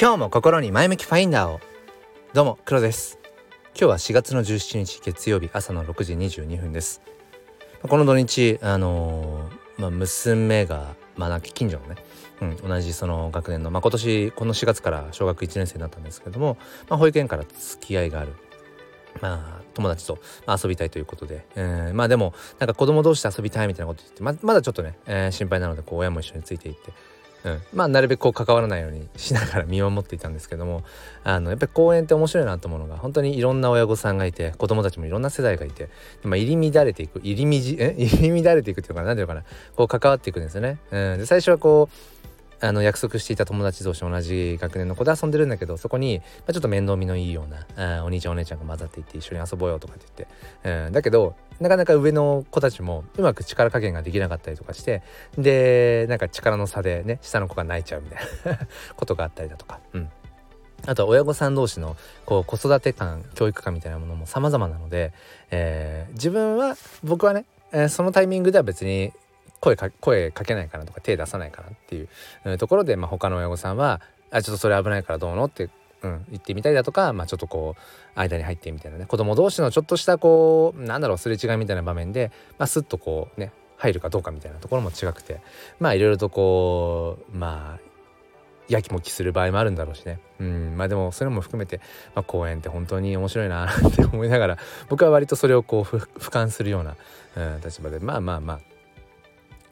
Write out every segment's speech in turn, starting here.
今日も心に前向きファインダーを。どうも黒です。今日は4月の17日月曜日朝の6時22分です。この土日娘が近所のね、同じその学年の、今年この4月から小学1年生になったんですけども、保育園から付き合いがある友達と遊びたいということで、でもなんか子供同士で遊びたいみたいなこと言って、 まだちょっとね、心配なので、こう親も一緒についていってなるべくこう関わらないようにしながら見守っていたんですけども、やっぱり公園って面白いなと思うのが、本当にいろんな親御さんがいて、子供たちもいろんな世代がいて、入り乱れていくっていうか、何ていうのかな、こう関わっていくんですよね。で最初はこう約束していた友達同士、同じ学年の子で遊んでるんだけど、そこにちょっと面倒見のいいようなお兄ちゃんお姉ちゃんが混ざっていって、一緒に遊ぼうよとかって言って、だけどなかなか上の子たちもうまく力加減ができなかったりとかして、でなんか力の差でね、下の子が泣いちゃうみたいなことがあったりだとか、あとは親御さん同士のこう子育て観、教育観みたいなものも様々なので、僕はね、そのタイミングでは別に声かけないからとか、手出さないからっていうところで、他の親御さんはちょっとそれ危ないからどうのって言ってみたりだとか、ちょっとこう間に入ってみたいなね、子供同士のちょっとしたこうすれ違いみたいな場面で、スッとこうね入るかどうかみたいなところも違くて、いろいろとこうやきもきする場合もあるんだろうしね。でもそれも含めて、公園って本当に面白いなって思いながら、僕は割とそれをこう俯瞰するような立場で、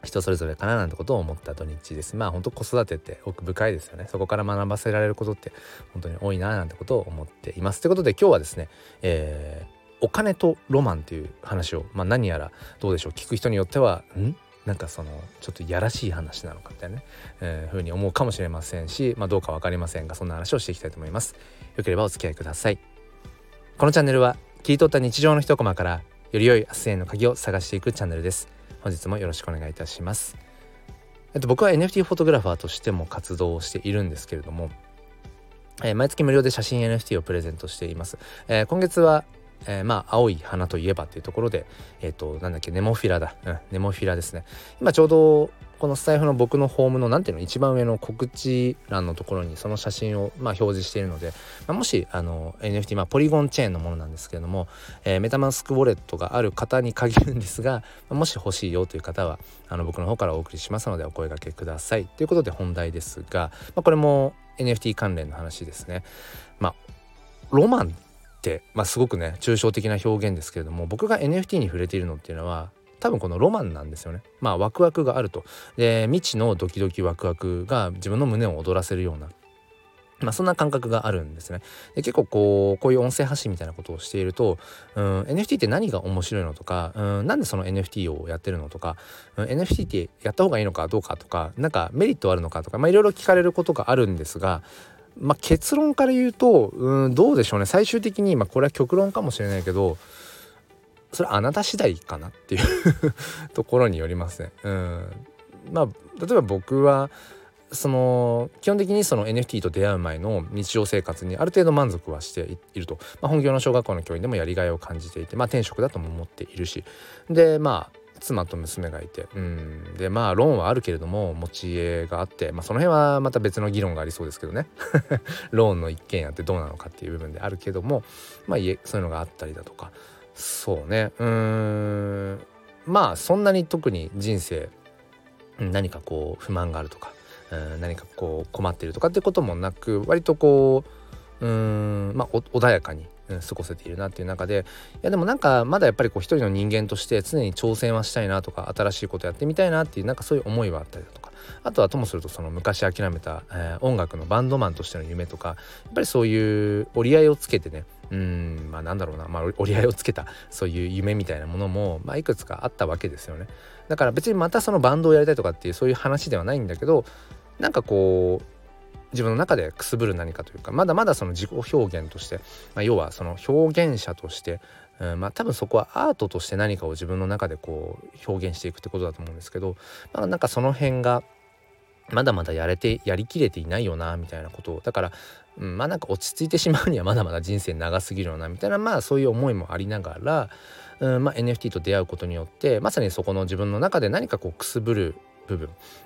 人それぞれかななんてことを思った土日です。本当子育てって奥深いですよね。そこから学ばせられることって本当に多いななんてことを思っています。ということで今日はですね、お金とロマンという話を、何やらどうでしょう、聞く人によってはなんかそのちょっとやらしい話なのかみたいなね、風に思うかもしれませんし、どうかわかりませんが、そんな話をしていきたいと思います。よければお付き合いください。このチャンネルは切り取った日常の一コマからより良い明日への鍵を探していくチャンネルです。本日もよろしくお願いいたします。僕は NFT フォトグラファーとしても活動をしているんですけれども、毎月無料で写真 NFT をプレゼントしています。今月は、青い花といえばというところで、ネモフィラですね。今ちょうどこのスタイフの僕のホームの一番上の告知欄のところにその写真を表示しているので、もしNFT、ポリゴンチェーンのものなんですけれども、メタマスクウォレットがある方に限るんですが、もし欲しいよという方は僕の方からお送りしますので、お声掛けください。ということで本題ですが、これも NFT 関連の話ですね。ロマンって、すごくね抽象的な表現ですけれども、僕が NFT に触れているのっていうのは多分このロマンなんですよね。ワクワクがあると、で未知のドキドキワクワクが自分の胸を躍らせるような、そんな感覚があるんですね。で結構こういう音声発信みたいなことをしていると、NFT って何が面白いのとか、なんでその NFT をやってるのとか、NFT ってやった方がいいのかどうかとか、なんかメリットあるのかとか、いろいろ聞かれることがあるんですが、結論から言うと、どうでしょうね。最終的に、これは極論かもしれないけど、それあなた次第かなっていうところによりますね。例えば僕はその基本的にその NFT と出会う前の日常生活にある程度満足はしていると、本業の小学校の教員でもやりがいを感じていて、転職だとも思っているし、で妻と娘がいて、でローンはあるけれども持ち家があって、その辺はまた別の議論がありそうですけどねローンの一軒家ってどうなのかっていう部分であるけども、そういうのがあったりだとか、そうね、そんなに特に人生何かこう不満があるとか、何かこう困ってるとかってこともなく、割とこう穏やかに過ごせているなっていう中で、いやでもなんかまだやっぱりこう一人の人間として常に挑戦はしたいなとか、新しいことやってみたいなっていう、なんかそういう思いはあったりだとか、あとはともするとその昔諦めた、音楽のバンドマンとしての夢とか、やっぱりそういう折り合いをつけてね、折り合いをつけたそういう夢みたいなものも、いくつかあったわけですよね。だから別にまたそのバンドをやりたいとかっていうそういう話ではないんだけど、なんかこう自分の中でくすぶる何かというか、まだまだその自己表現として、要はその表現者として、多分そこはアートとして何かを自分の中でこう表現していくってことだと思うんですけど、なんかその辺がまだまだやりきれていないよなみたいなことを、だから、なんか落ち着いてしまうにはまだまだ人生長すぎるよなみたいな、そういう思いもありながら、NFT と出会うことによってまさにそこの自分の中で何かこうくすぶる部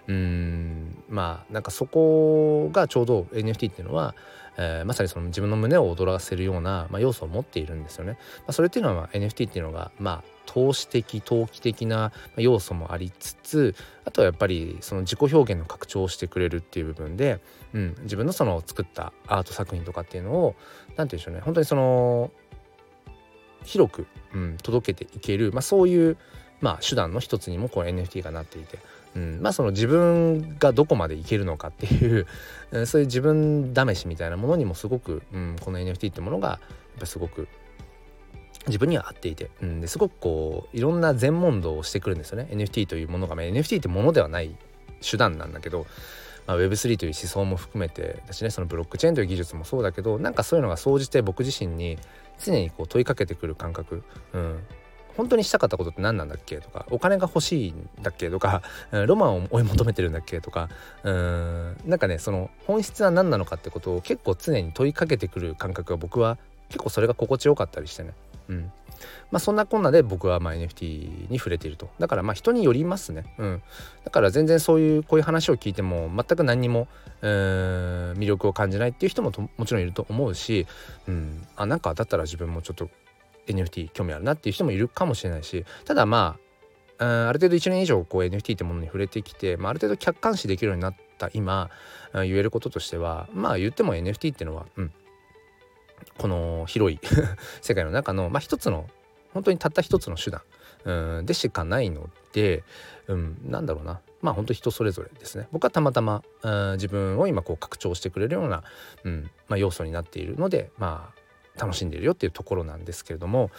分、まあなんかそこがちょうど NFT っていうのは、まさにその自分の胸を躍らせるような、要素を持っているんですよね。それっていうのは NFT っていうのが投資的投機的な要素もありつつ、あとはやっぱりその自己表現の拡張をしてくれるっていう部分で、自分のその作ったアート作品とかっていうのをなんて言うんでしょうね、本当にその広く、届けていける、そういう手段の一つにもこう NFT がなっていて、その自分がどこまでいけるのかっていうそういう自分試しみたいなものにもすごく、この NFT ってものがやっぱすごく自分には合っていて、ですごくこういろんな全問答をしてくるんですよね。 NFT というものが、NFT ってものではない手段なんだけど、Web3 という思想も含めてだしね、そのブロックチェーンという技術もそうだけど、なんかそういうのが総じて僕自身に常にこう問いかけてくる感覚、本当にしたかったことって何なんだっけとか、お金が欲しいんだっけとか、ロマンを追い求めてるんだっけとか、なんかね、その本質は何なのかってことを結構常に問いかけてくる感覚が、僕は結構それが心地よかったりしてね、そんなこんなで僕はNFT に触れていると。だから人によりますね、だから全然そういうこういう話を聞いても全く何にも魅力を感じないっていう人ももちろんいると思うし、なんかだったら自分もちょっと NFT 興味あるなっていう人もいるかもしれないし、ただある程度1年以上こう NFT ってものに触れてきて、ある程度客観視できるようになった今言えることとしては、言っても NFT ってのは、この広い世界の中の一つの、本当にたった一つの手段、でしかないので、なんだろうな、本当人それぞれですね。僕はたまたま自分を今こう拡張してくれるような、要素になっているので、楽しんでいるよっていうところなんですけれども、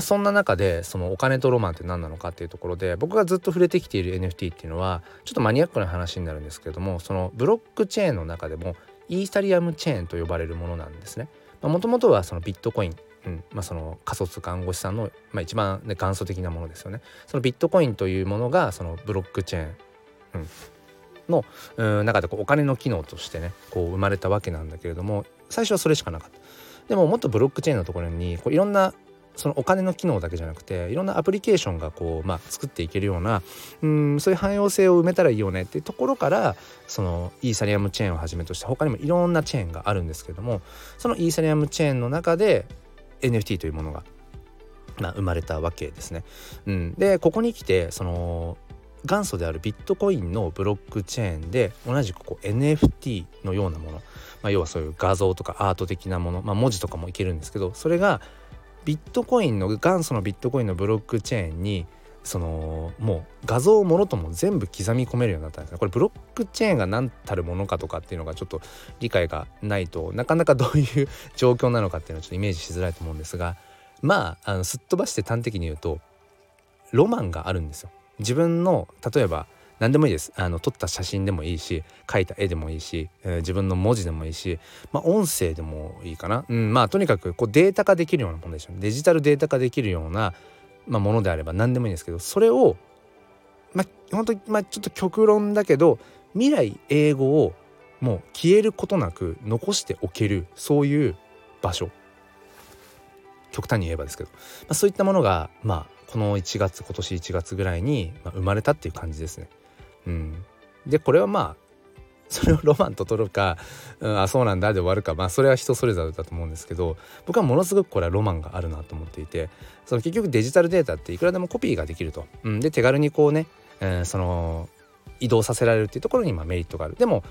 そんな中でそのお金とロマンって何なのかっていうところで、僕がずっと触れてきている NFT っていうのはちょっとマニアックな話になるんですけれども、そのブロックチェーンの中でもイーサリアムチェーンと呼ばれるものなんですね。もともとはそのビットコイン、その仮想通貨暗号資産の、一番、元祖的なものですよね。そのビットコインというものがそのブロックチェーン、の中でこうお金の機能としてね、こう生まれたわけなんだけれども、最初はそれしかなかった。でももっとブロックチェーンのところにこういろんなそのお金の機能だけじゃなくて、いろんなアプリケーションがこう、作っていけるような、そういう汎用性を埋めたらいいよねっていうところから、そのイーサリアムチェーンをはじめとして他にもいろんなチェーンがあるんですけども、そのイーサリアムチェーンの中で NFT というものが、生まれたわけですね。でここに来て、その元祖であるビットコインのブロックチェーンで同じくこう NFT のようなもの、要はそういう画像とかアート的なもの、文字とかもいけるんですけど、それがビットコインの元祖のビットコインのブロックチェーンに、そのもう画像もろとも全部刻み込めるようになったんですね。これブロックチェーンが何たるものかとかっていうのがちょっと理解がないと、なかなかどういう状況なのかっていうのはちょっとイメージしづらいと思うんですが、すっ飛ばして端的に言うと、ロマンがあるんですよ。自分の、例えば何でもいいです。撮った写真でもいいし、描いた絵でもいいし、自分の文字でもいいし、音声でもいいかな。とにかくこうデータ化できるようなものでしょうね。デジタルデータ化できるような、ものであれば何でもいいんですけど、それを本当にちょっと極論だけど、未来永劫をもう消えることなく残しておける、そういう場所。極端に言えばですけど、そういったものがこの今年1月ぐらいに生まれたっていう感じですね。でこれはそれをロマンと取るか、あそうなんだで終わるか、それは人それぞれだと思うんですけど、僕はものすごくこれはロマンがあるなと思っていて、その結局デジタルデータっていくらでもコピーができると、で手軽にこうね、その移動させられるっていうところにメリットがある。でも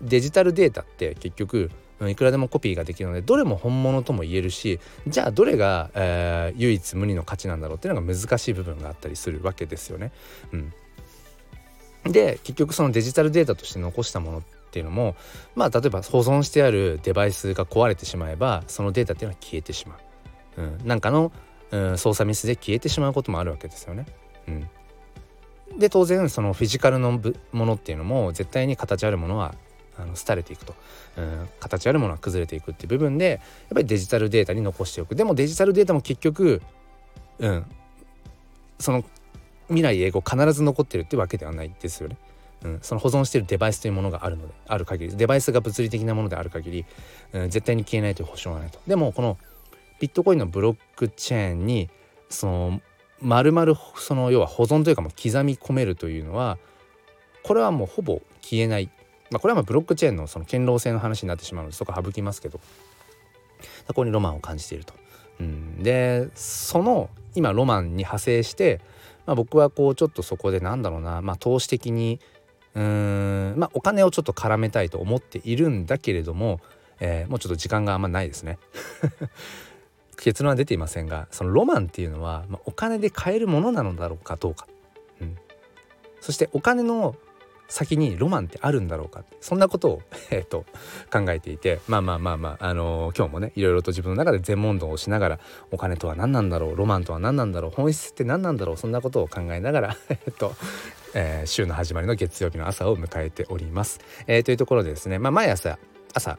デジタルデータって結局いくらでもコピーができるので、どれも本物とも言えるし、じゃあどれが、唯一無二の価値なんだろうっていうのが難しい部分があったりするわけですよね。で結局そのデジタルデータとして残したものっていうのも、例えば保存してあるデバイスが壊れてしまえば、そのデータっていうのは消えてしまう、なんかの、操作ミスで消えてしまうこともあるわけですよね。で当然そのフィジカルのものっていうのも、絶対に形あるものは廃れていくと、形あるものは崩れていくっていう部分で、やっぱりデジタルデータに残しておく。でもデジタルデータも結局、その未来永劫必ず残ってるってわけではないですよね。その保存してるデバイスというものがある限り、デバイスが物理的なものである限り、絶対に消えないという保証はないと。でもこのビットコインのブロックチェーンに、その丸々その要は保存というかも刻み込めるというのは、これはもうほぼ消えない、これはまあブロックチェーンのその堅牢性の話になってしまうのでそこは省きますけど、そこにロマンを感じていると、でその今ロマンに派生して、僕はこうちょっとそこで投資的にお金をちょっと絡めたいと思っているんだけれども、もうちょっと時間があんまないですね結論は出ていませんが、そのロマンっていうのは、お金で買えるものなのだろうかどうか、そしてお金の先にロマンってあるんだろうか、そんなことを、考えていて、今日もねいろいろと自分の中で全問答をしながら、お金とは何なんだろう、ロマンとは何なんだろう、本質って何なんだろう、そんなことを考えながら週の始まりの月曜日の朝を迎えております、というところでですね、毎朝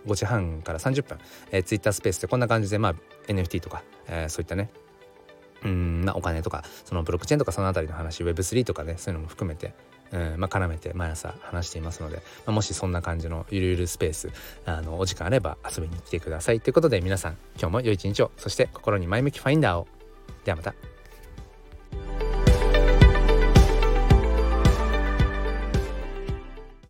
5時半から30分、Twitter スペースでこんな感じで、NFT とか、そういったねお金とかそのブロックチェーンとかそのあたりの話、 Web3 とかね、そういうのも含めて絡めて毎朝話していますので、もしそんな感じのゆるゆるスペースお時間あれば遊びに来てくださいということで、皆さん今日も良い一日を、そして心に前向きファインダーを。ではまた。